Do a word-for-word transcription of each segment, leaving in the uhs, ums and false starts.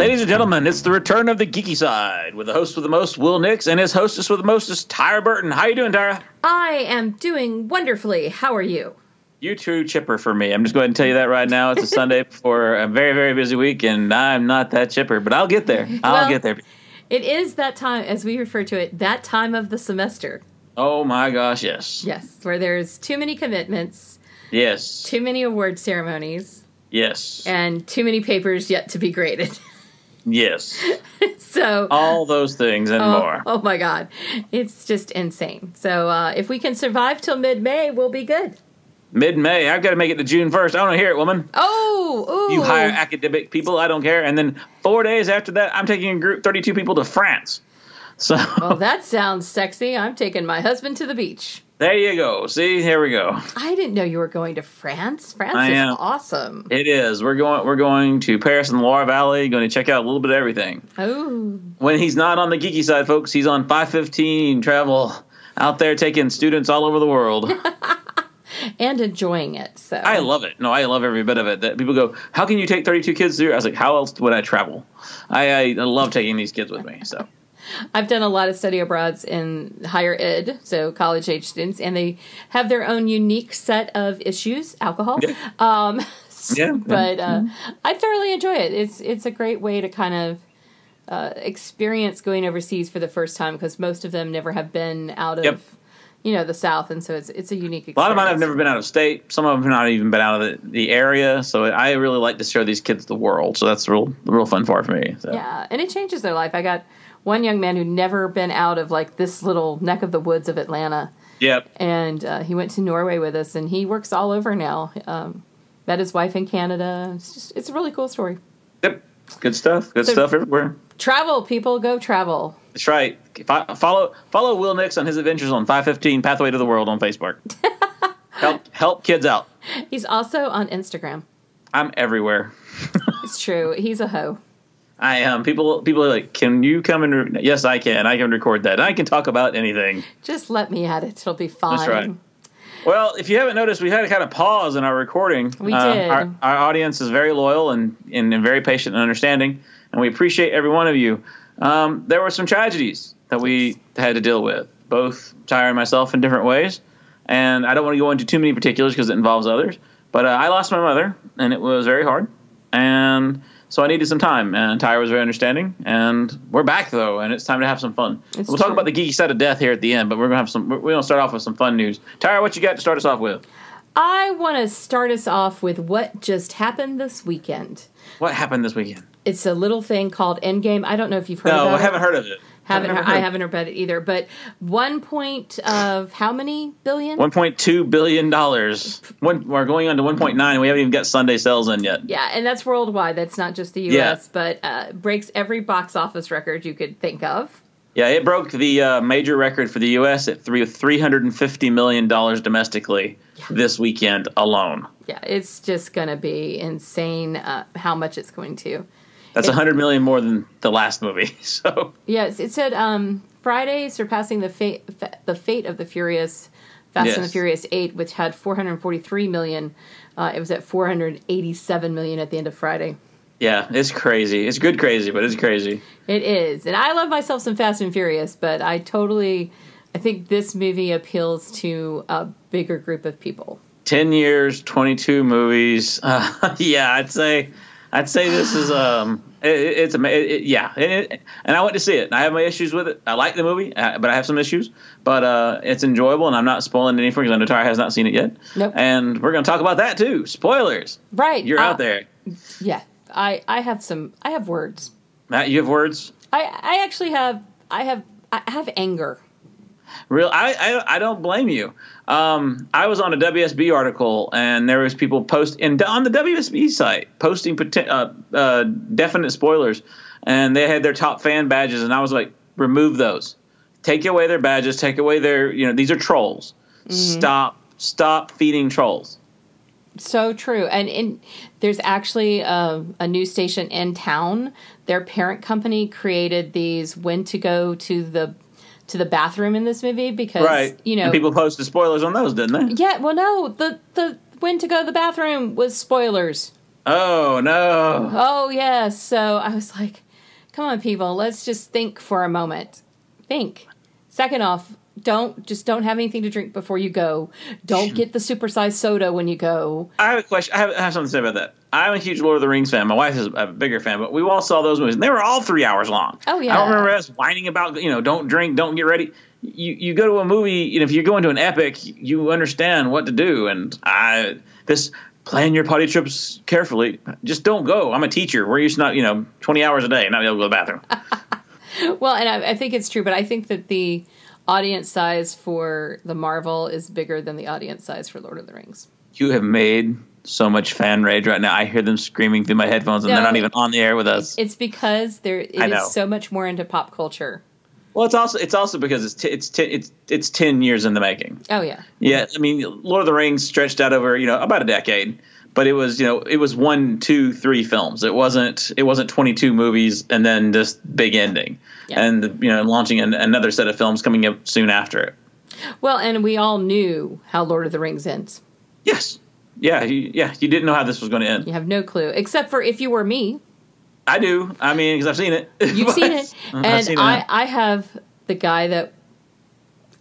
Ladies and gentlemen, it's the return of the geeky side with the host with the most, Wil Nix, and his hostess with the most is Tyra Burton. How you doing, Tyra? I am doing wonderfully. How are you? You too chipper for me. I'm just going to tell you that right now. It's a Sunday before a very, very busy week, and I'm not that chipper, but I'll get there. I'll well, get there. It is that time, as we refer to it, that time of the semester. Oh, my gosh, yes. Yes, where there's too many commitments. Yes. Too many award ceremonies. Yes. And too many papers yet to be graded. Yes. So all those things and oh, more. Oh, my God. It's just insane. So uh, if we can survive till mid-May, we'll be good. Mid-May. I've got to make it to June first. I don't want to hear it, woman. Oh, ooh. You hire academic people. I don't care. And then four days after that, I'm taking a group, thirty-two people to France. So. Well, that sounds sexy. I'm taking my husband to the beach. There you go. See, here we go. I didn't know you were going to France. France I is am. awesome. It is. We're going. We're going to Paris and the Loire Valley. Going to check out a little bit of everything. Oh. When he's not on the geeky side, folks, he's on five fifteen travel out there, taking students all over the world. And enjoying it. So I love it. No, I love every bit of it. That people go, how can you take thirty-two kids through? I was like, how else would I travel? I, I love taking these kids with me. So I've done a lot of study abroads in higher ed, so college age students, and they have their own unique set of issues, alcohol. Yeah. Um, yeah. But uh, I thoroughly enjoy it. It's it's a great way to kind of uh, experience going overseas for the first time because most of them never have been out of. Yep. You know, the South, and so it's it's a unique experience. A lot of mine have never been out of state. Some of them have not even been out of the, the area. So I really like to show these kids the world. So that's the real, the real fun part for me. So. Yeah, and it changes their life. I got one young man who'd never been out of, like, this little neck of the woods of Atlanta. Yep. And uh, he went to Norway with us, and he works all over now. Um, met his wife in Canada. It's just it's a really cool story. Yep. Good stuff. Good so stuff everywhere. Travel, people. Go travel. That's right. Follow follow Wil Nix on his adventures on five fifteen Pathway to the World on Facebook. help help kids out. He's also on Instagram. I'm everywhere. It's true. He's a hoe. I am. People people are like, can you come and... Re-? Yes, I can. I can record that. And I can talk about anything. Just let me at it. It'll be fine. That's right. Well, if you haven't noticed, we had a kind of pause in our recording. We uh, did. Our, our audience is very loyal and, and, and very patient and understanding, and we appreciate every one of you. Um, there were some tragedies that we had to deal with, both Tyra and myself in different ways. And I don't want to go into too many particulars because it involves others. But uh, I lost my mother, and it was very hard. And so I needed some time, and Tyra was very understanding. And we're back, though, and it's time to have some fun. It's we'll true. talk about the geeky side of death here at the end, but we're going to have some. We're going to start off with some fun news. Tyra, what you got to start us off with? I want to start us off with what just happened this weekend. What happened this weekend? It's a little thing called Endgame. I don't know if you've heard no, about I it. No, I haven't heard of it. Haven't, haven't I haven't heard about it either. But one point of how many billion? one point two billion dollars. One, we're going on to one point nine. We haven't even got Sunday sales in yet. Yeah, and that's worldwide. That's not just the U S, yeah. but uh, breaks every box office record you could think of. Yeah, it broke the uh, major record for the U S at three three hundred fifty million dollars domestically yeah. this weekend alone. Yeah, it's just going to be insane uh, how much it's going to. That's a hundred million more than the last movie. So yes, it said um, Friday surpassing the fate, the fate of the Furious, Fast yes. and the Furious Eight, which had four hundred forty-three million. Uh, it was at four hundred eighty-seven million at the end of Friday. Yeah, it's crazy. It's good crazy, but it's crazy. It is, and I love myself some Fast and Furious, but I totally, I think this movie appeals to a bigger group of people. Ten years, twenty-two movies. Uh, yeah, I'd say. I'd say this is um, it, it's it, it, yeah, it, it, and I went to see it. I have my issues with it. I like the movie, but I have some issues. But uh, it's enjoyable, and I'm not spoiling anything because I know Tyra has not seen it yet. Nope. And we're going to talk about that too. Spoilers, right? You're uh, out there. Yeah, I, I have some. I have words. Matt, you have words. I, I actually have. I have. I have anger. Real, I, I I don't blame you. Um, I was on a W S B article, and there was people post and on the W S B site posting uh, uh, definite spoilers, and they had their top fan badges, and I was like, remove those, take away their badges, take away their you know these are trolls. Mm-hmm. Stop stop feeding trolls. So true, and in, there's actually a, a news station in town. Their parent company created these when to go to the. to the bathroom in this movie because, right. you know... And people posted spoilers on those, didn't they? Yeah, well, no. The, the when to go to the bathroom was spoilers. Oh, no. Oh, yeah. So I was like, come on, people. Let's just think for a moment. Think. Second off, don't just don't have anything to drink before you go. Don't get the supersized soda when you go. I have a question. I have, I have something to say about that. I'm a huge Lord of the Rings fan. My wife is a bigger fan, but we all saw those movies, and they were all three hours long. Oh, yeah. I don't remember us whining about, you know, don't drink, don't get ready. You you go to a movie, and if you're going to an epic, you understand what to do. And I this plan your potty trips carefully. Just don't go. I'm a teacher. We're used to not, you know, twenty hours a day and not be able to go to the bathroom. Well, and I, I think it's true, but I think that the audience size for the Marvel is bigger than the audience size for Lord of the Rings. You have made so much fan rage right now. I hear them screaming through my headphones, and no, they're not even on the air with us. It's because there it is so much more into pop culture. Well, it's also it's also because it's t- it's t- it's it's ten years in the making. Oh yeah, yeah. I mean, Lord of the Rings stretched out over you know about a decade, but it was you know it was one, two, three films. It wasn't it wasn't twenty-two movies and then this big ending, yeah. and you know launching an, another set of films coming up soon after it. Well, and we all knew how Lord of the Rings ends. Yes. Yeah. You, yeah. You didn't know how this was going to end. You have no clue, except for if you were me. I do. I mean, because I've seen it. You've but, seen it. And seen it. I, I have the guy that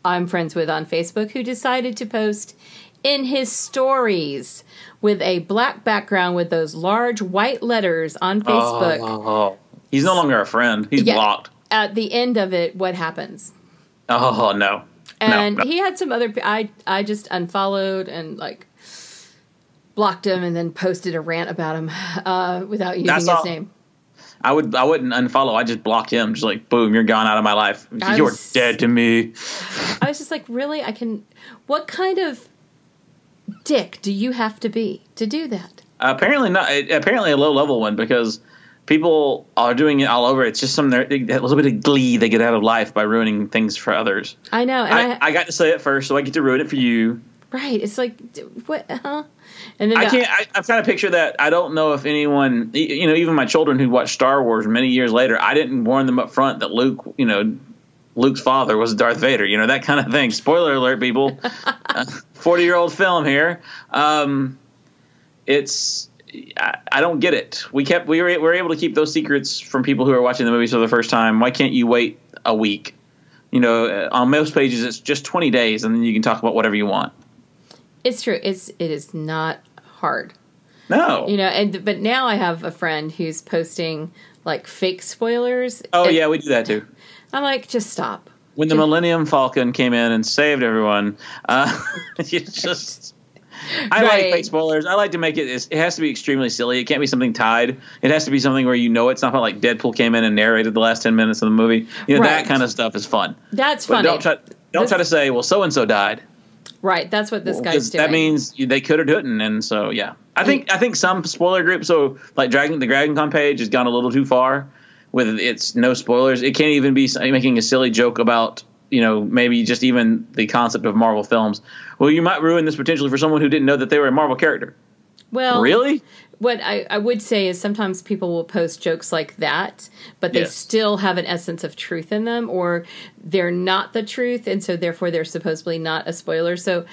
I'm friends with on Facebook who decided to post in his stories with a black background with those large white letters on Facebook. Oh, oh, oh. He's no longer a friend. He's yeah, blocked. At the end of it, what happens? Oh, no. And no, no. He had some other... I, I just unfollowed and, like, blocked him and then posted a rant about him uh, without using That's his all. name. I would. I wouldn't unfollow. I just blocked him. Just like, boom, you're gone out of my life. Was, you're dead to me. I was just like, really? I can. What kind of dick do you have to be to do that? Uh, apparently not. Apparently a low level one, because people are doing it all over. It's just some that little bit of glee they get out of life by ruining things for others. I know. And I, I, I got to say it first, so I get to ruin it for you. Right. It's like, what? Huh? And then I can't. I, I'm trying to picture that. I don't know if anyone, you know, even my children who watch Star Wars many years later, I didn't warn them up front that Luke, you know, Luke's father was Darth Vader. You know, that kind of thing. Spoiler alert, people. forty-year-old film here. Um, it's. I, I don't get it. We kept. We were. We were able to keep those secrets from people who are watching the movies for the first time. Why can't you wait a week? You know, on most pages it's just twenty days, and then you can talk about whatever you want. It's true. It's it is not hard. No. You know, and but now I have a friend who's posting like fake spoilers. Oh and, yeah, we do that too. I'm like, just stop. When the just, Millennium Falcon came in and saved everyone, uh, it's just I right. like fake spoilers. I like to make it. It has to be extremely silly. It can't be something tied. It has to be something where you know it's not fun. Like Deadpool came in and narrated the last ten minutes of the movie. You know, right. That kind of stuff is fun. That's but funny. Don't try. Don't this, try to say, well, so and so died. Right, that's what this well, guy's doing. That means they could or didn't, and so yeah. I think I think some spoiler groups, so like Dragon, the DragonCon page has gone a little too far with its no spoilers. It can't even be making a silly joke about, you know, maybe just even the concept of Marvel films. Well, you might ruin this potentially for someone who didn't know that they were a Marvel character. Well, really? What I, I would say is sometimes people will post jokes like that, but they yes. still have an essence of truth in them, or they're not the truth, and so therefore they're supposedly not a spoiler. So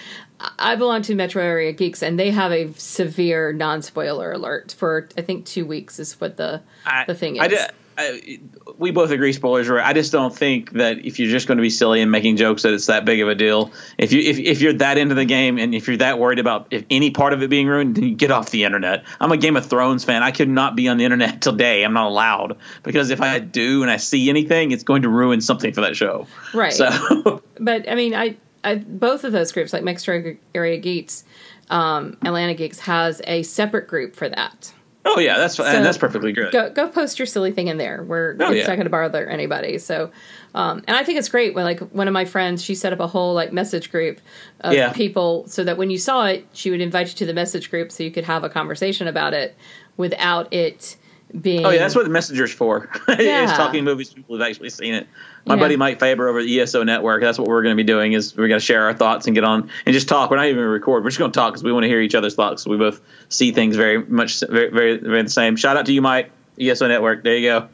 I belong to Metro Area Geeks, and they have a severe non-spoiler alert for, I think, two weeks is what the, I, the thing is. I did, I, we both agree spoilers are right. I just don't think that if you're just going to be silly and making jokes that it's that big of a deal. If you if if you're that into the game and if you're that worried about if any part of it being ruined, then you get off the internet. I'm a Game of Thrones fan. I could not be on the internet today. I'm not allowed, because if I do and I see anything, it's going to ruin something for that show. Right. So, but I mean, I, I both of those groups, like Metro Area Geeks, um, Atlanta Geeks, has a separate group for that. Oh yeah, that's so, and that's perfectly good. Go go post your silly thing in there. We're oh, it's yeah. not going to bother anybody. So, um, and I think it's great when like one of my friends, she set up a whole like message group of yeah. people so that when you saw it, she would invite you to the message group so you could have a conversation about it without it being. Oh yeah, that's what the messenger's for. Yeah. It's talking movies people have actually seen it. My you buddy know. Mike Faber over at the E S O Network. That's what we're going to be doing is we're going to share our thoughts and get on and just talk. We're not even going to record. We're just going to talk because we want to hear each other's thoughts. So we both see things very much very, very, very the same. Shout out to you, Mike. E S O Network. There you go.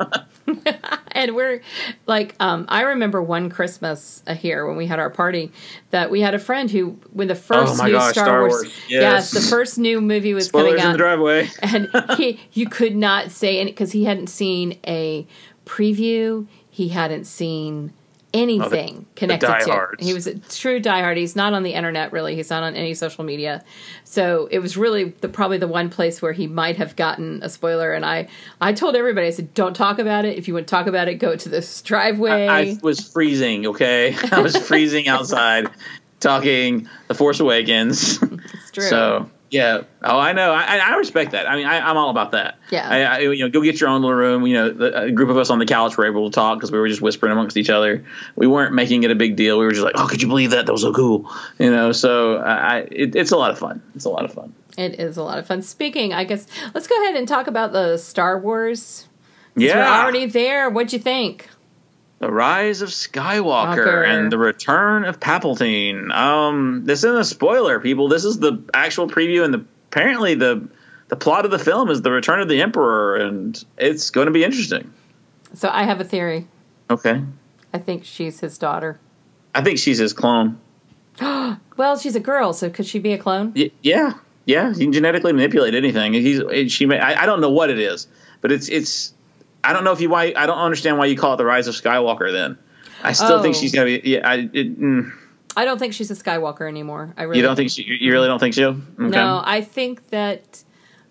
And we're like, um, I remember one Christmas here when we had our party that we had a friend who, when the first oh new gosh, Star, Star Wars, Wars yes. yes, the first new movie was Spoilers coming out in the driveway, and he, you could not say any because he hadn't seen a preview, he hadn't seen anything oh, the, connected the to it. He was a true diehard. He's not on the internet really. He's not on any social media. So it was really the, probably the one place where he might have gotten a spoiler. And I, I told everybody, I said, don't talk about it. If you want to talk about it, go to this driveway. I, I was freezing. Okay. I was freezing outside talking The Force Awakens. It's true. So yeah. Oh, I know. I, I respect that. I mean, I, I'm all about that. Yeah. I, I, you know, go get your own little room. You know, the, a group of us on the couch were able to talk because we were just whispering amongst each other. We weren't making it a big deal. We were just like, oh, could you believe that? That was so cool. You know, so I, I it, it's a lot of fun. It's a lot of fun. It is a lot of fun. Speaking, I guess, let's go ahead and talk about the Star Wars. Yeah. We're already there. What'd you think? The Rise of Skywalker Walker. and the Return of Palpatine. Um, this isn't a spoiler, people. This is the actual preview, and the, apparently the the plot of the film is the Return of the Emperor, and it's going to be interesting. So I have a theory. Okay. I think she's his daughter. I think she's his clone. Well, she's a girl, so could she be a clone? Y- yeah, yeah. You can genetically manipulate anything. He's she. May, I, I don't know what it is, but it's it's. I don't know if you why I don't understand why you call it the Rise of Skywalker. Then I still oh. think she's gonna be. Yeah, I. It, mm. I don't think she's a Skywalker anymore. I really you don't think she, you really don't think so. Okay. No, I think that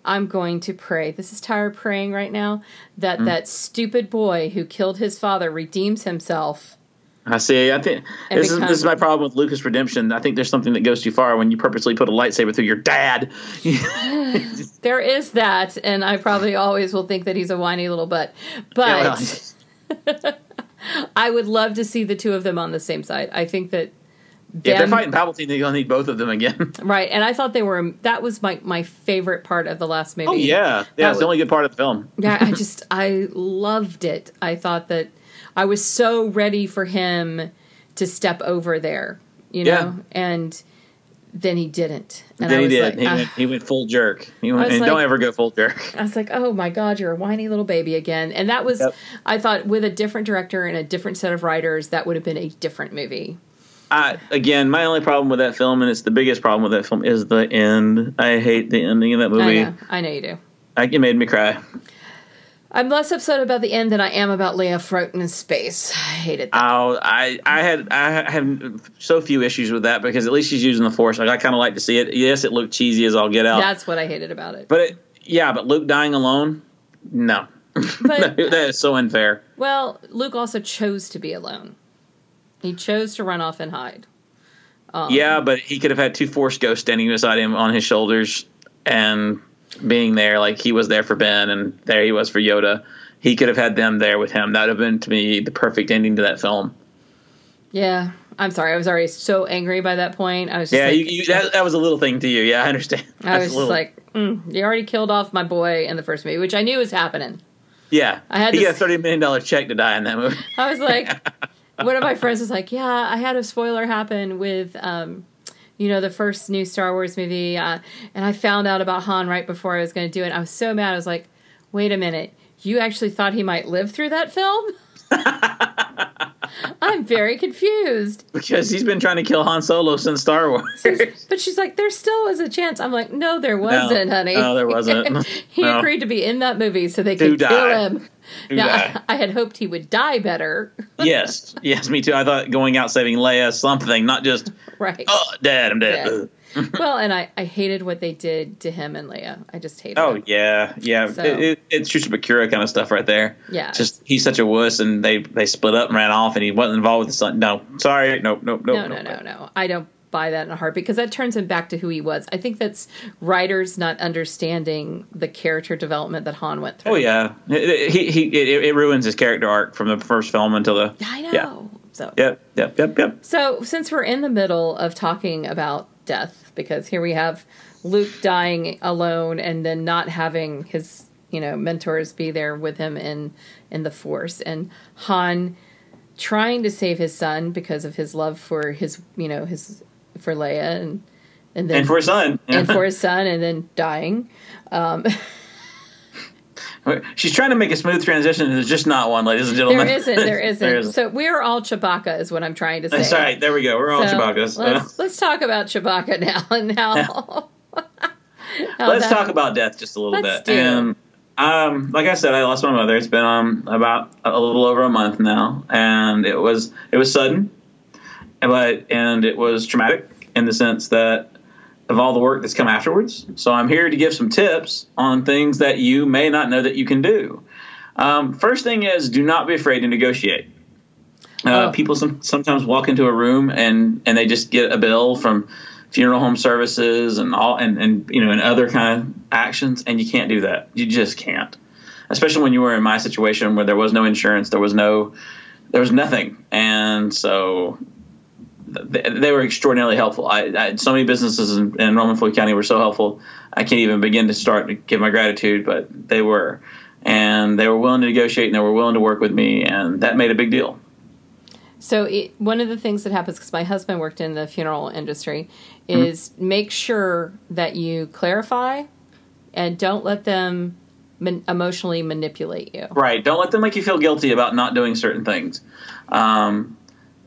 I'm going to pray. This is Tyra praying right now that mm. that stupid boy who killed his father redeems himself. I see. I think this becomes, is this is my problem with Lucas redemption. I think there's something that goes too far when you purposely put a lightsaber through your dad. There is that, and I probably always will think that he's a whiny little butt. But yeah, well, I would love to see the two of them on the same side. I think that them, yeah, if they're fighting Palpatine, they're gonna need both of them again. Right, and I thought they were. That was my my favorite part of the last movie. Oh yeah, yeah, it's the only good part of the film. Yeah, I just I loved it. I thought that. I was so ready for him to step over there, you know, yeah. and then he didn't. And then I was he did. Like, he, uh, went, he went full jerk. He went, and like, don't ever go full jerk. I was like, oh my God, you're a whiny little baby again. And that was, yep. I thought with a different director and a different set of writers, that would have been a different movie. I, again, my only problem with that film, and it's the biggest problem with that film, is the end. I hate the ending of that movie. I know, I know you do. I, it made me cry. I'm less upset about the end than I am about Leia floating in space. I hated that. Oh, I, I had I have so few issues with that because at least she's using the Force. Like, I kind of like to see it. Yes, it looked cheesy as all get out. That's what I hated about it. But it, yeah, but Luke dying alone, no, but, that is so unfair. Well, Luke also chose to be alone. He chose to run off and hide. Um, yeah, but he could have had two Force ghosts standing beside him on his shoulders and. Being there, like he was there for Ben and there he was for Yoda. He could have had them there with him. That would have been, to me, the perfect ending to that film. Yeah. I'm sorry. I was already so angry by that point. I was just yeah, like... Yeah, you, you, that, that was a little thing to you. Yeah, I understand. I was just like, mm, you already killed off my boy in the first movie, which I knew was happening. Yeah. I had He this... got a thirty million dollars check to die in that movie. I was like, one of my friends was like, yeah, I had a spoiler happen with... um you know, the first new Star Wars movie, uh, and I found out about Han right before I was going to do it. I was so mad. I was like, wait a minute. You actually thought he might live through that film? I'm very confused. Because he's been trying to kill Han Solo since Star Wars. But she's like, there still was a chance. I'm like, no, there wasn't, no, honey. No, there wasn't. He no. agreed to be in that movie so they could kill him. Now, I, I had hoped he would die better. Yes. Yes, me too. I thought going out saving Leia, something, not just, right. oh, dad, I'm dead. Yeah. Well, and I, I hated what they did to him and Leia. I just hated oh, it. Oh, yeah. Yeah. So, it, it, it's Trisha Bakura kind of stuff right there. Yeah. Just he's such a wuss, and they, they split up and ran off, and he wasn't involved with the son. No. Sorry. Nope, nope, nope. No, no, nope. no, no. I don't buy that in a heart because that turns him back to who he was. I think that's writers not understanding the character development that Han went through. Oh yeah, it, he he it, it ruins his character arc from the first film until the. I know. Yeah. So. Yep. Yep. Yep. Yep. So since we're in the middle of talking about death, because here we have Luke dying alone and then not having his you know mentors be there with him in in the Force, and Han trying to save his son because of his love for his you know his. for Leia and and, then, and for his son and for his son and then dying um She's trying to make a smooth transition, and there's just not one, ladies and gentlemen. There isn't. There isn't. There isn't. So we're all Chewbacca, is what I'm trying to say. That's right. There we go. We're all so Chewbaccas. Let's, let's talk about Chewbacca now. And now, yeah. Let's that, talk about death just a little let's bit. Do. And um, like I said, I lost my mother. It's been um about a little over a month now, and it was it was sudden, but and it was traumatic in the sense that of all the work that's come afterwards. So I'm here to give some tips on things that you may not know that you can do. Um, first thing is, do not be afraid to negotiate. Uh, oh. People some, sometimes walk into a room and, and they just get a bill from funeral home services and all, and, and, you know, and other kind of actions. And you can't do that. You just can't, especially when you were in my situation where there was no insurance, there was no, there was nothing. And so they were extraordinarily helpful. I, I so many businesses in, in Norman Floyd County were so helpful. I can't even begin to start to give my gratitude, but they were, and they were willing to negotiate, and they were willing to work with me, and that made a big deal. So it, one of the things that happens, because my husband worked in the funeral industry, is mm-hmm. make sure that you clarify and don't let them man- emotionally manipulate you. Right. Don't let them make you feel guilty about not doing certain things. Um,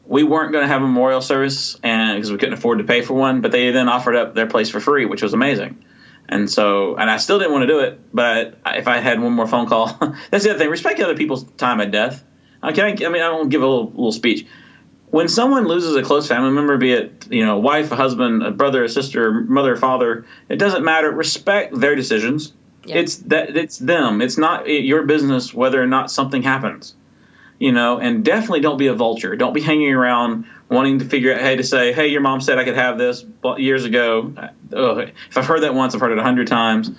We weren't going to have a memorial service and because we couldn't afford to pay for one, but they then offered up their place for free, which was amazing. And so, and I still didn't want to do it, but if I had one more phone call, that's the other thing. Respect other people's time at death. Okay, I mean, I won't give a little, little speech. When someone loses a close family member, be it, you know, a wife, a husband, a brother, a sister, mother, a father, it doesn't matter. Respect their decisions. Yeah. It's that it's them. It's not your business whether or not something happens. You know, and definitely don't be a vulture. Don't be hanging around wanting to figure out, hey, to say, hey, your mom said I could have this years ago. Ugh. If I've heard that once, I've heard it a hundred times.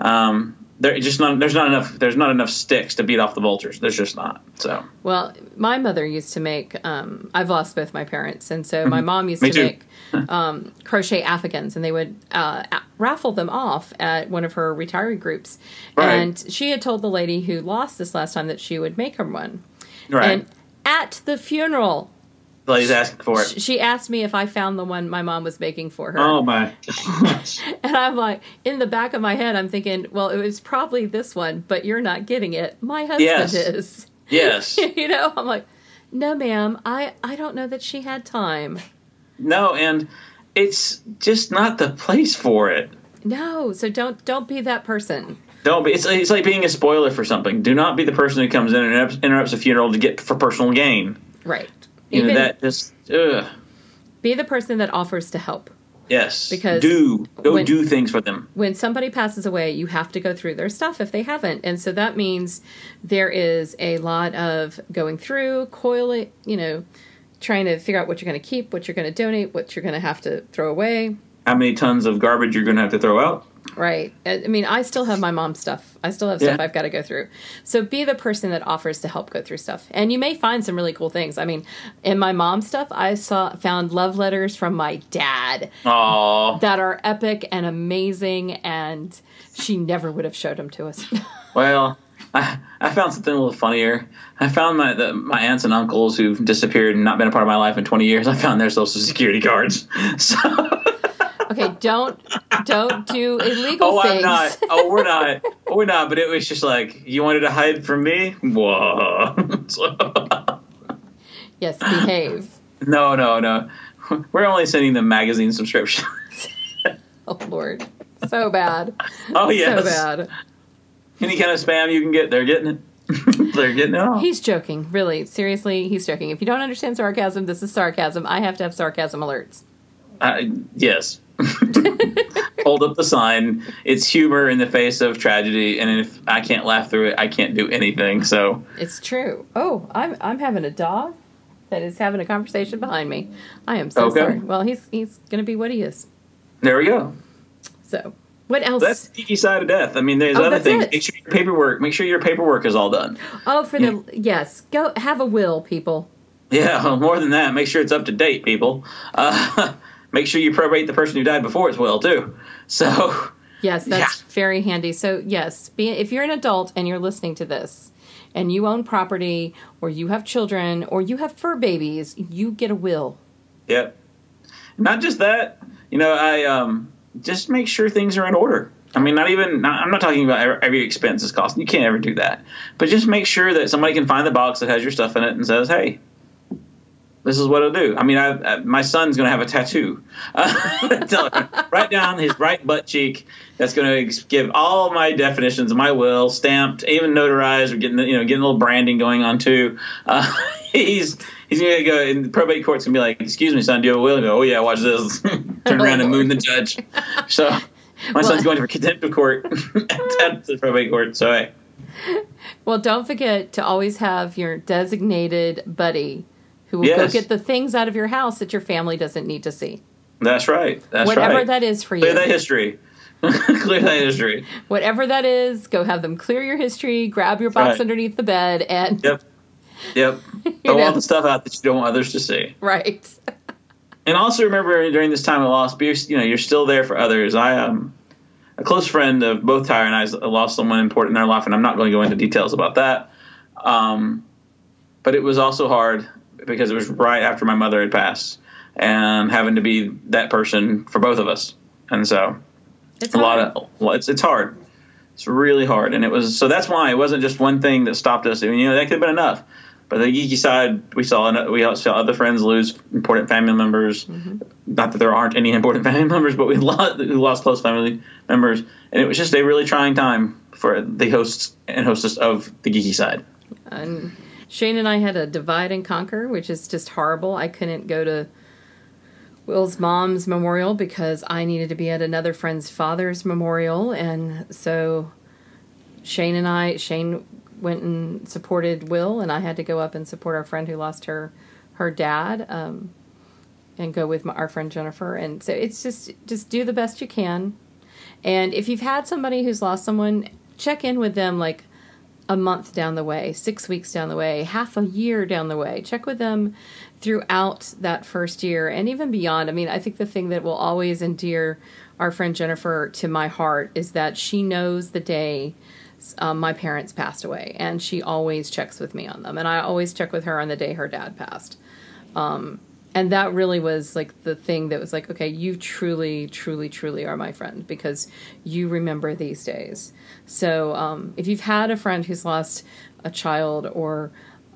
Um, there just not, there's not enough. There's not enough sticks to beat off the vultures. There's just not. So. Well, my mother used to make. Um, I've lost both my parents, and so my mom used to too. make um, crochet Afghans, and they would uh, raffle them off at one of her retiree groups. Right. And she had told the lady who lost this last time that she would make her one. Right. And at the funeral, lady's asking for it. She asked me if I found the one my mom was making for her. Oh my! And I'm like, in the back of my head, I'm thinking, well, it was probably this one, but you're not getting it. My husband yes. is. Yes. You know, I'm like, no, ma'am, I, I don't know that she had time. No, and it's just not the place for it. No, so don't don't be that person. Don't be. It's, it's like being a spoiler for something. Do not be the person who comes in and interrupts a funeral to get for personal gain. Right. You Even know that just. Ugh. Be the person that offers to help. Yes. Because do go when, do things for them. When somebody passes away, you have to go through their stuff if they haven't, and so that means there is a lot of going through, coiling, you know, trying to figure out what you're going to keep, what you're going to donate, what you're going to have to throw away. How many tons of garbage you're going to have to throw out. Right. I mean, I still have my mom's stuff. I still have stuff yeah. I've got to go through. So be the person that offers to help go through stuff. And you may find some really cool things. I mean, in my mom's stuff, I saw found love letters from my dad Aww. that are epic and amazing, and she never would have showed them to us. Well, I, I found something a little funnier. I found my the, my aunts and uncles who've disappeared and not been a part of my life in twenty years. I found their social security cards. So... Okay, don't don't do illegal oh, things. Oh, I'm not. Oh, we're not. Oh, we're not. But it was just like, you wanted to hide from me? Whoa. Yes, behave. No, no, no. We're only sending them magazine subscriptions. Oh, Lord. So bad. Oh, yes. So bad. Any kind of spam you can get, they're getting it. They're getting it all. He's joking. Really. Seriously, he's joking. If you don't understand sarcasm, this is sarcasm. I have to have sarcasm alerts. Uh, yes. Hold up the sign. It's humor in the face of tragedy, and if I can't laugh through it, I can't do anything. So it's true. Oh, I'm I'm having a dog that is having a conversation behind me. I am so okay. sorry. Well, he's he's gonna be what he is. There we go. So what else? That's the geeky side of death. I mean, there's oh, other things. It. Make sure your paperwork. Make sure your paperwork is all done. Oh, for yeah. the yes, go have a will, people. Yeah, well, more than that, make sure it's up to date, people. Uh, Make sure you probate the person who died before as well, too. So, yes, that's yeah. very handy. So, yes, be, if you're an adult and you're listening to this and you own property or you have children or you have fur babies, you get a will. Yep. Not just that. You know, I um, just make sure things are in order. I mean, not even, not, I'm not talking about every expense is costing. You can't ever do that. But just make sure that somebody can find the box that has your stuff in it and says, hey, this is what it'll do. I mean, I, I, my son's going to have a tattoo uh, right down his right butt cheek. That's going to give all my definitions of my will, stamped, even notarized. We're getting, you know, getting a little branding going on too. Uh, he's he's going to go in the probate court's and be like, "Excuse me, son, do you have a will?" And go, "Oh yeah, watch this." Turn around and moon the judge. So my well, son's going to contempt of court at the probate court. So hey. Well, don't forget to always have your designated buddy who will yes. go get the things out of your house that your family doesn't need to see. That's right. That's Whatever right. that is for Clear you. Clear that history. Clear that history. Whatever that is, go have them clear your history, grab your box right. underneath the bed, and... Yep. Yep. Throw all the stuff out that you don't want others to see. Right. And also remember, during this time of loss, you know, you're still there for others. I um, a close friend of both Tyra and I lost someone important in our life, and I'm not going to go into details about that. Um, but it was also hard because it was right after my mother had passed, and having to be that person for both of us, and so it's a hard. lot of it's it's hard. It's really hard, and it was so that's why it wasn't just one thing that stopped us. I mean, you know, that could have been enough. But the geeky side, we saw we saw other friends lose important family members. Mm-hmm. Not that there aren't any important family members, but we lost, we lost close family members. And it was just a really trying time for the hosts and hostess of the geeky side. And Shane and I had a divide and conquer, which is just horrible. I couldn't go to Will's mom's memorial because I needed to be at another friend's father's memorial. And so Shane and I... Shane. went and supported Will, and I had to go up and support our friend who lost her her dad, um, and go with my, our friend Jennifer. And so it's just just do the best you can. And if you've had somebody who's lost someone, check in with them like a month down the way, six weeks down the way, half a year down the way. Check with them throughout that first year and even beyond. I mean, I think the thing that will always endear our friend Jennifer to my heart is that she knows the day Um, my parents passed away, and she always checks with me on them, and I always check with her on the day her dad passed. Um, and that really was like the thing that was like, okay, you truly, truly, truly are my friend because you remember these days. So um, if you've had a friend who's lost a child or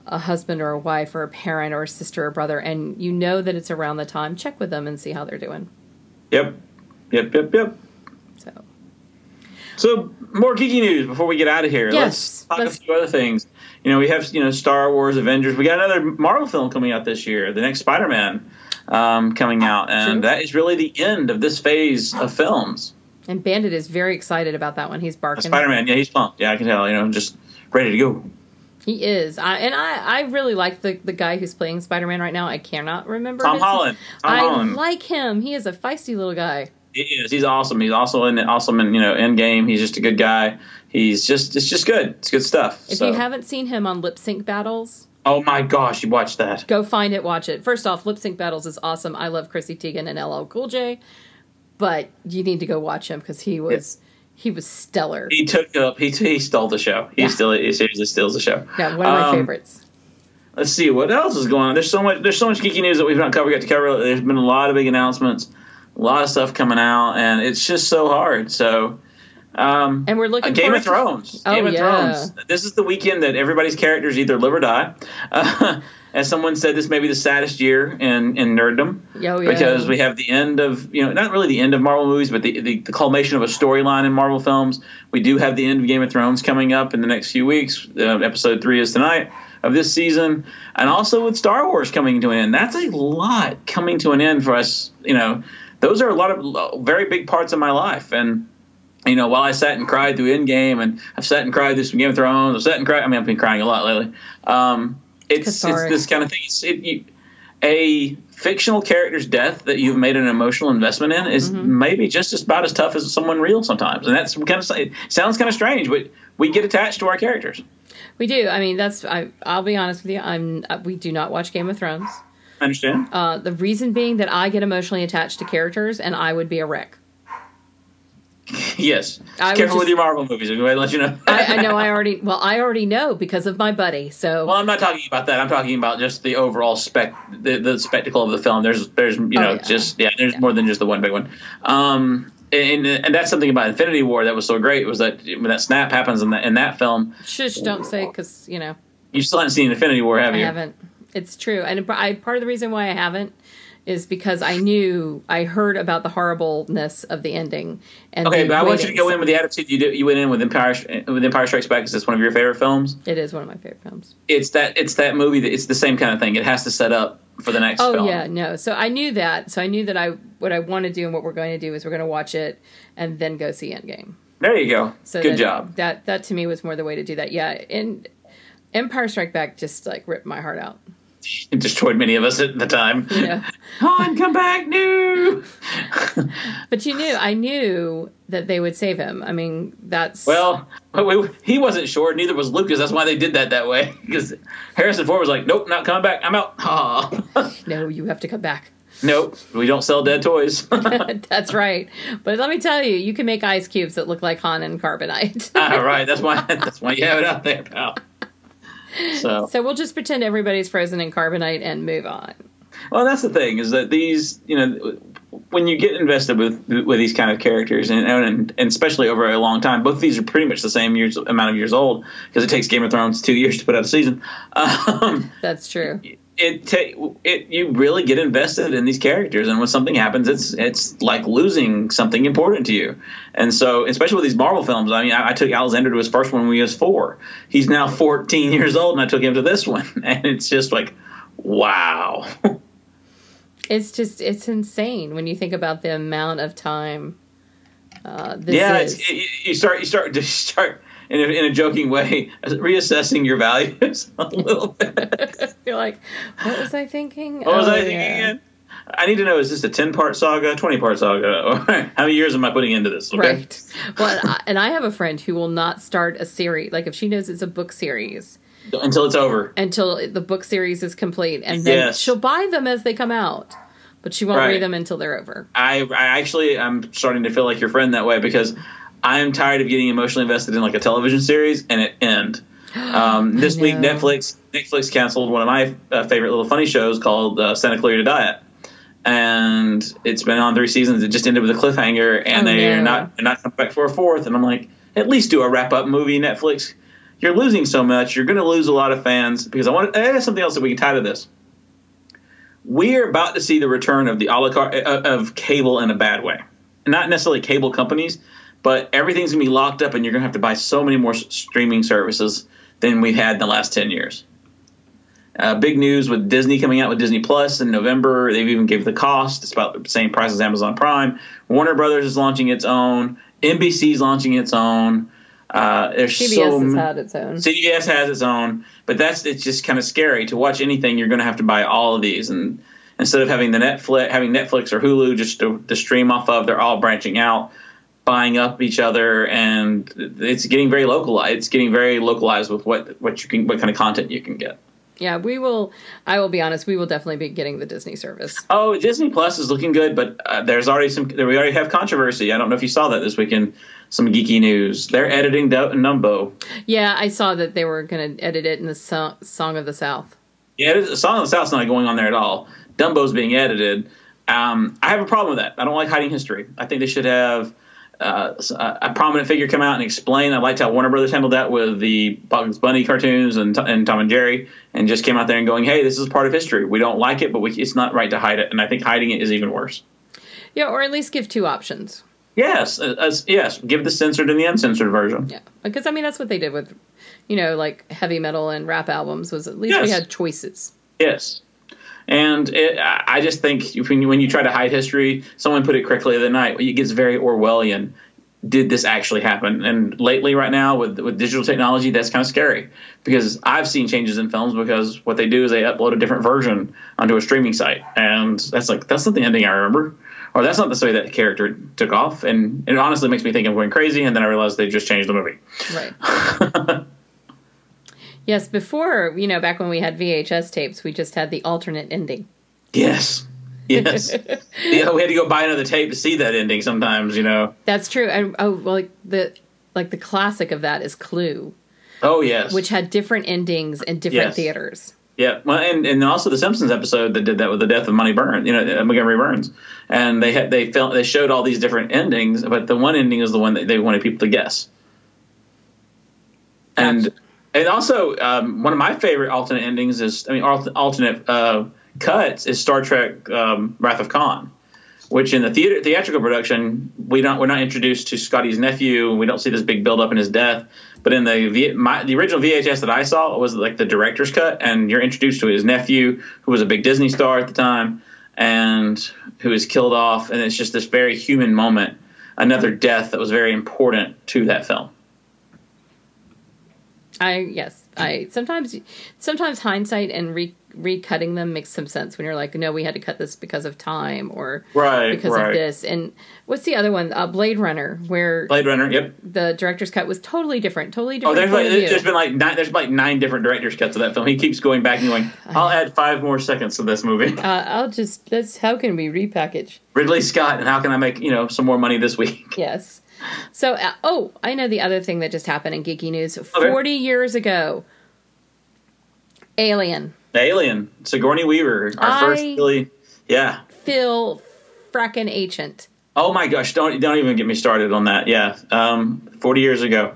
a husband or a wife or a parent or a sister or brother, and you know that it's around the time, check with them and see how they're doing. Yep. Yep, yep, yep. So... So more geeky news before we get out of here. Yes, let's talk let's... a few other things. You know, we have, you know, Star Wars, Avengers. We got another Marvel film coming out this year, the next Spider-Man um, coming out. And True. that is really the end of this phase of films. And Bandit is very excited about that one. He's barking. Spider-Man, yeah, he's pumped. Yeah, I can tell, you know, just ready to go. He is. I, and I, I really like the, the guy who's playing Spider-Man right now. I cannot remember Tom his Holland. Tom I Holland. like him. He is a feisty little guy. He is. He's awesome. He's also in awesome in you know Endgame. He's just a good guy. He's just it's just good. It's good stuff. If so. you haven't seen him on Lip Sync Battles, oh my gosh, you watch that. Go find it, watch it. First off, Lip Sync Battles is awesome. I love Chrissy Teigen and L L Cool J, but you need to go watch him because he was yeah. he was stellar. He took up. He he stole the show. He yeah. still he seriously steals the show. Yeah, one of my um, favorites. Let's see what else is going on. There's so much. There's so much geeky news that we've not covered. Got to cover. There's been a lot of big announcements. A lot of stuff coming out, and it's just so hard. So, um, and we're looking uh, Game of Thrones. To... Oh, Game of yeah. Thrones. This is the weekend that everybody's characters either live or die. Uh, as someone said, this may be the saddest year in, in nerddom oh, yeah. because we have the end of, you know, not really the end of Marvel movies, but the, the, the culmination of a storyline in Marvel films. We do have the end of Game of Thrones coming up in the next few weeks. Uh, episode three is tonight of this season. And also with Star Wars coming to an end. That's a lot coming to an end for us, you know. Those are a lot of very big parts of my life. And, you know, while I sat and cried through Endgame, and I've sat and cried through some Game of Thrones, I've sat and cried. I mean, I've been crying a lot lately. Um, it's, it's this kind of thing. It's, it, you, a fictional character's death that you've made an emotional investment in is mm-hmm. maybe just as about as tough as someone real sometimes. And that's kind of, it sounds kind of strange, but we get attached to our characters. We do. I mean, that's, I, I'll be honest with you. I'm, we do not watch Game of Thrones. I understand. Uh, the reason being that I get emotionally attached to characters, and I would be a wreck. Yes. I Careful just, with your Marvel movies. I'm going to let you know. I, I know. I already. Well, I already know because of my buddy. So. Well, I'm not talking about that. I'm talking about just the overall spec, the, the spectacle of the film. There's, there's, you know, oh, yeah. just yeah. There's yeah. more than just the one big one. Um, And and that's something about Infinity War that was so great, was that when that snap happens in that in that film. Shush! Don't say, because you know you still haven't seen Infinity War, have you? I haven't. It's true, and I, part of the reason why I haven't is because I knew I heard about the horribleness of the ending. And okay, but I want you to go in with the attitude you did, you went in with Empire with Empire Strikes Back, because it's one of your favorite films. It is one of my favorite films. It's that it's that movie that it's the same kind of thing. It has to set up for the next oh, film. Oh, yeah, no. So I knew that. So I knew that I what I want to do and what we're going to do is we're going to watch it and then go see Endgame. There you go. So good that, job. That that to me was more the way to do that. Yeah, and Empire Strikes Back just like ripped my heart out. It destroyed many of us at the time. Yeah. Han, come back, no! But you knew, I knew that they would save him. I mean, that's... Well, he wasn't sure, neither was Lucas. That's why they did that that way. Because Harrison Ford was like, nope, not coming back, I'm out. Oh. No, you have to come back. Nope, we don't sell dead toys. That's right. But let me tell you, you can make ice cubes that look like Han and carbonite. All right, that's why, that's why you have it out there, pal. So. so we'll just pretend everybody's frozen in carbonite and move on. Well, that's the thing, is that these, you know, when you get invested with with these kind of characters, and and, and especially over a long time, both of these are pretty much the same years, amount of years old, because it takes Game of Thrones two years to put out a season. Um, that's true. It, ta- it you really get invested in these characters, and when something happens, it's it's like losing something important to you. And so, especially with these Marvel films, I mean, I, I took Alexander to his first one when he was four. He's now fourteen years old, and I took him to this one, and it's just like, wow. It's just it's insane when you think about the amount of time. Uh, this yeah, is. It's, it, you start you start to start. In a, in a joking way, reassessing your values a little bit. You're like, what was I thinking? What oh, was I yeah. thinking again? I need to know, is this a ten-part saga, twenty-part saga? Or how many years am I putting into this? Okay? Right. Well, and I, and I have a friend who will not start a series. Like, if she knows it's a book series. Until it's over. Until the book series is complete. And then yes. she'll buy them as they come out. But she won't right. read them until they're over. I, I actually, I'm starting to feel like your friend that way, because I am tired of getting emotionally invested in like a television series and it end. Um, this week, Netflix Netflix canceled one of my uh, favorite little funny shows called uh, Santa Clarita Diet, and it's been on three seasons. It just ended with a cliffhanger, and oh, they're no. not they're not coming back for a fourth. And I'm like, at least do a wrap up movie, Netflix. You're losing so much. You're going to lose a lot of fans, because I want to add something else that we can tie to this. We're about to see the return of the a la carte of cable in a bad way, not necessarily cable companies. But everything's going to be locked up, and you're going to have to buy so many more streaming services than we've had in the last ten years. Uh, big news with Disney coming out with Disney Plus in November. They've even given the cost. It's about the same price as Amazon Prime. Warner Brothers is launching its own. N B C's launching its own. Uh, there's C B S so has m- had its own. C B S has its own. But that's it's just kind of scary. To watch anything, you're going to have to buy all of these. And instead of having the Netflix, having Netflix or Hulu just to, to stream off of, they're all branching out. Buying up each other, and it's getting very localized. It's getting very localized with what, what you can, what kind of content you can get. Yeah, we will. I will be honest. We will definitely be getting the Disney service. Oh, Disney Plus is looking good, but uh, there's already some. We already have controversy. I don't know if you saw that this weekend. Some geeky news. They're editing Do- Dumbo. Yeah, I saw that they were going to edit it in the so- Song of the South. Yeah, the Song of the South's not going on there at all. Dumbo's being edited. Um, I have a problem with that. I don't like hiding history. I think they should have. Uh, a prominent figure come out and explain. I liked how Warner Brothers handled that with the Bugs Bunny cartoons and, and Tom and Jerry, and just came out there and going, hey, this is part of history. We don't like it, but we, it's not right to hide it. And I think hiding it is even worse. Yeah, or at least give two options. Yes, uh, uh, yes, give the censored and the uncensored version. Yeah, because, I mean, that's what they did with, you know, like heavy metal and rap albums, was at least yes. we had choices. Yes. And it, I just think when you, when you try to hide history, someone put it correctly the other night. It gets very Orwellian. Did this actually happen? And lately, right now, with with digital technology, that's kind of scary, because I've seen changes in films because what they do is they upload a different version onto a streaming site, and that's like that's not the ending I remember, or that's not the way that character took off. And it honestly makes me think I'm going crazy, and then I realize they just changed the movie. Right. Yes, before, you know, back when we had V H S tapes, we just had the alternate ending. Yes. Yes. Yeah, we had to go buy another tape to see that ending sometimes, you know. That's true. And oh, well, like the like the classic of that is Clue. Oh, yes. Which had different endings in different yes. theaters. Yeah, well, and, and also the Simpsons episode that did that with the death of Monty Burns, you know, Montgomery Burns, and they had, they felt, they showed all these different endings, but the one ending is the one that they wanted people to guess. And and also um, one of my favorite alternate endings is, I mean, alternate uh, cuts is Star Trek um, Wrath of Khan, which in the theater, theatrical production we don't we're not introduced to Scotty's nephew. We don't see this big build up in his death. But in the v- my, the original V H S that I saw was like the director's cut, and you're introduced to his nephew, who was a big Disney star at the time, and who is killed off, and it's just this very human moment, another death that was very important to that film. I yes, I sometimes sometimes hindsight and re, recutting them makes some sense when you're like, no, we had to cut this because of time or right, because right. of this. And what's the other one? Uh, Blade Runner, where Blade Runner, yep, the director's cut was totally different, totally different. Oh, there's, like, there's been like nine, there's like nine different director's cuts of that film. He keeps going back and going, I'll add five more seconds to this movie. Uh, I'll just let's. How can we repackage Ridley Scott, and how can I make you know some more money this week? Yes. So, uh, oh, I know the other thing that just happened in geeky news. Okay. forty years ago, Alien. Alien. Sigourney Weaver. Our I first really, yeah. Phil frackin' ancient. Oh my gosh, don't don't even get me started on that. Yeah. Um, forty years ago.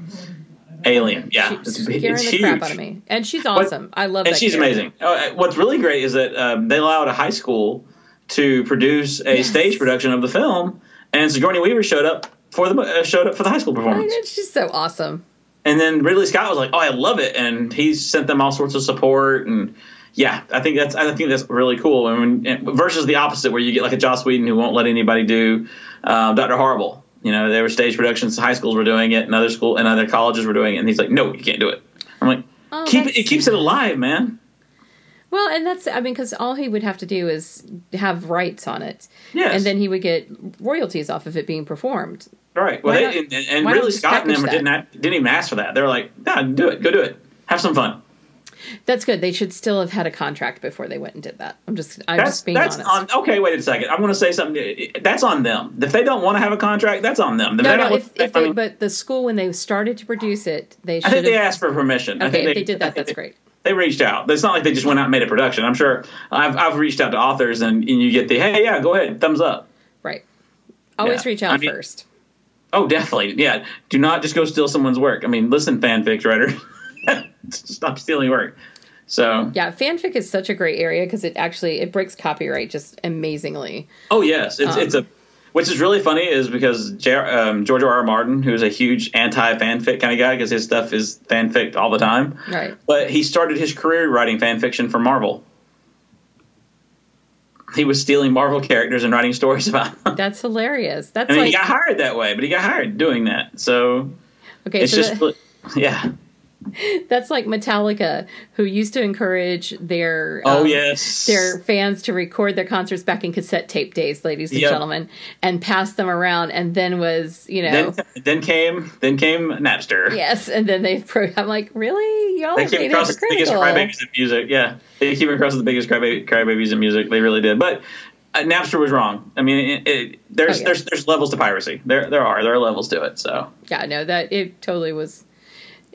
Alien. Yeah. She, it's, scaring it's the huge. crap out of me. And she's awesome. What, I love and that. And she's character. amazing. Oh, what's really great is that um, they allowed a high school to produce a yes. stage production of the film, and Sigourney Weaver showed up. For the uh, showed up for the high school performance. It's just so awesome. And then Ridley Scott was like, "Oh, I love it," and he sent them all sorts of support. And yeah, I think that's I think that's really cool. I mean, and versus the opposite, where you get like a Joss Whedon who won't let anybody do uh, Doctor Horrible. You know, there were stage productions, high schools were doing it, and other school and other colleges were doing it, and he's like, "No, you can't do it." I'm like, oh, "Keep it, it keeps it alive, man." Well, and that's, I mean, because all he would have to do is have rights on it. Yes. And then he would get royalties off of it being performed. Right. Well, they, not, and, and really Scott and them didn't, have, didn't even ask for that. They were like, no, do it. Go do it. Have some fun. That's good. They should still have had a contract before they went and did that. I'm just I'm that's, just being that's honest. On, okay, wait a second. I'm going to say something. That's on them. If they don't want to have a contract, that's on them. If no, no, if, if they, mean, but the school, when they started to produce it, they should I think have, they asked for permission. Okay, if they, they did that, that's great. They reached out. It's not like they just went out and made a production. I'm sure I've I've reached out to authors, and, and you get the, hey, yeah, go ahead, thumbs up. Right. Always yeah. reach out I mean, first. Oh, definitely. Yeah. Do not just go steal someone's work. I mean, listen, fanfic writer, stop stealing work. So yeah, fanfic is such a great area because it actually it breaks copyright just amazingly. Oh yes, it's um, it's a which is really funny is because J, um, George R. R. Martin, who's a huge anti-fanfic kind of guy because his stuff is fanfic all the time. Right. But he started his career writing fanfiction for Marvel. He was stealing Marvel characters and writing stories about them. That's hilarious. That's I mean, like, he got hired that way, but he got hired doing that. So okay, it's so just that, yeah. That's like Metallica, who used to encourage their oh um, yes their fans to record their concerts back in cassette tape days, ladies and yep. gentlemen, and pass them around. And then was you know then, then came then came Napster. Yes, and then they. Pro- I'm like, really, y'all they are came across the biggest crybabies in music. Yeah, they came across the biggest crybabies crybabies in music. They really did, but. Uh, Napster was wrong. I mean, it, it, there's oh, yeah. there's there's levels to piracy. There there are there are levels to it. So yeah, no, that it totally was.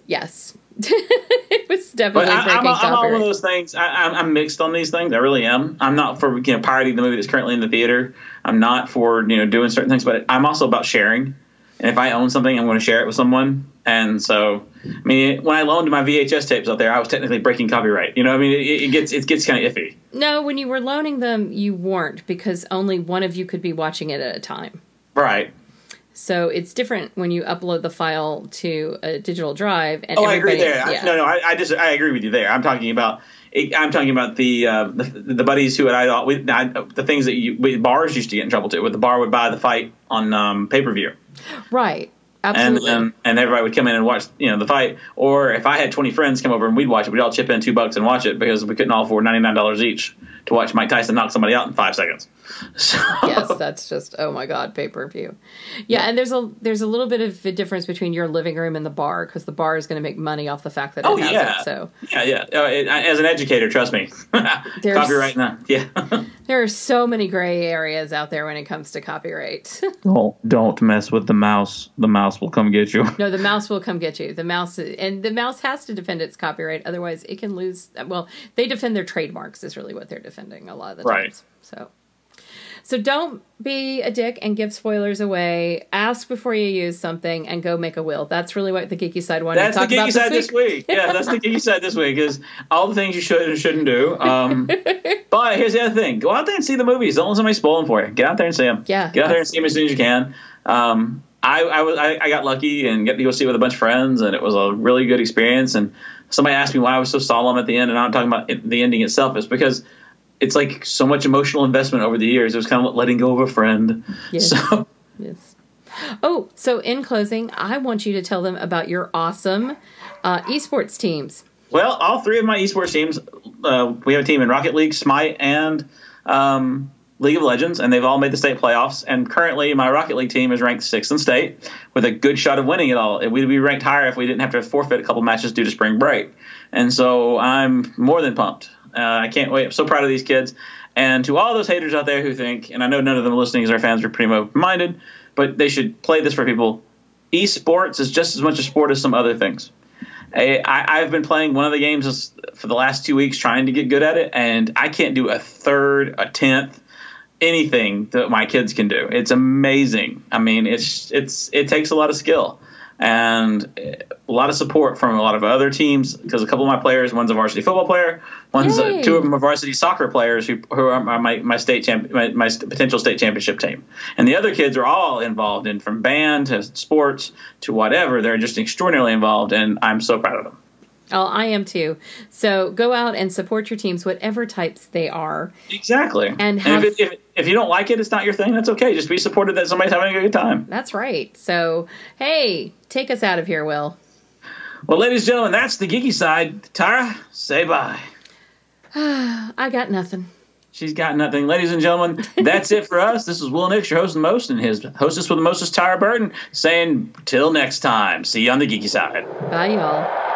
Yes, it was definitely. But I, I'm, a, I'm all one of those things. I, I'm, I'm mixed on these things. I really am. I'm not for you know pirating the movie that's currently in the theater. I'm not for you know doing certain things, but I'm also about sharing. And if I own something, I'm going to share it with someone. And so, I mean, when I loaned my V H S tapes out there, I was technically breaking copyright. You know, I mean, it, it gets it gets kind of iffy. No, when you were loaning them, you weren't because only one of you could be watching it at a time. Right. So it's different when you upload the file to a digital drive. And oh, I agree there. Yeah. I, no, no, I, I just I agree with you there. I'm talking about I'm talking about the uh, the, the buddies who I, we, I the things that you we, bars used to get in trouble to. Where the bar would buy the fight on um, pay per view. Right. Absolutely. And, and and everybody would come in and watch, you know, the fight. Or if I had twenty friends come over and we'd watch it, we'd all chip in two bucks and watch it because we couldn't all afford ninety-nine dollars each to watch Mike Tyson knock somebody out in five seconds. So. Yes, that's just oh my god, pay per view. Yeah, yeah, and there's a there's a little bit of a difference between your living room and the bar because the bar is going to make money off the fact that it oh has yeah, it, so yeah, yeah. Uh, it, as an educator, trust me, copyright now. Yeah. There are so many gray areas out there when it comes to copyright. Oh, don't mess with the mouse. The mouse will come get you. No, the mouse will come get you. The mouse, and the mouse has to defend its copyright. Otherwise, it can lose. Well, they defend their trademarks is really what they're defending a lot of the right. times. So, so don't be a dick and give spoilers away. Ask before you use something and go make a will. That's really what the geeky side wanted that's to talk about this week. That's the geeky side this week. Yeah, that's the geeky side this week is all the things you should and shouldn't do. Um, but here's the other thing. Go out there and see the movies. Don't let somebody spoil them for you. Get out there and see them. Yeah, Get out absolutely. there and see them as soon as you can. Um, I, I, was, I, I got lucky and got to go see it with a bunch of friends, and it was a really good experience. And somebody asked me why I was so solemn at the end, and I'm talking about it, the ending itself. It's because – it's like so much emotional investment over the years. It was kind of letting go of a friend. Yes. So. Yes. Oh, so in closing, I want you to tell them about your awesome uh, esports teams. Well, all three of my esports teams, uh, we have a team in Rocket League, Smite, and um, League of Legends, and they've all made the state playoffs. And currently, my Rocket League team is ranked sixth in state with a good shot of winning it all. We'd be ranked higher if we didn't have to forfeit a couple matches due to spring break. And so I'm more than pumped. Uh, I can't wait. I'm so proud of these kids. And to all those haters out there who think, and I know none of them listening because our fans are pretty open-minded, but they should play this for people. Esports is just as much a sport as some other things. I, I, I've been playing one of the games for the last two weeks trying to get good at it, and I can't do a third, a tenth, anything that my kids can do. It's amazing. I mean, it's it's it takes a lot of skill. And a lot of support from a lot of other teams because a couple of my players, one's a varsity football player, one's a, two of them are varsity soccer players who who are my my state champ, my, my potential state championship team. And the other kids are all involved in from band to sports to whatever. They're just extraordinarily involved, and I'm so proud of them. Oh, I am too. So go out and support your teams, whatever types they are. Exactly. And, have, and if, it, if if you don't like it, it's not your thing. That's okay. Just be supportive that somebody's having a good time. That's right. So, hey, take us out of here, Will. Well, ladies and gentlemen, that's the geeky side. Tyra, say bye. I got nothing. She's got nothing. Ladies and gentlemen, that's it for us. This is Wil Nix, your host and most, and his hostess with the most is Tyra Burton, saying till next time. See you on the geeky side. Bye, y'all.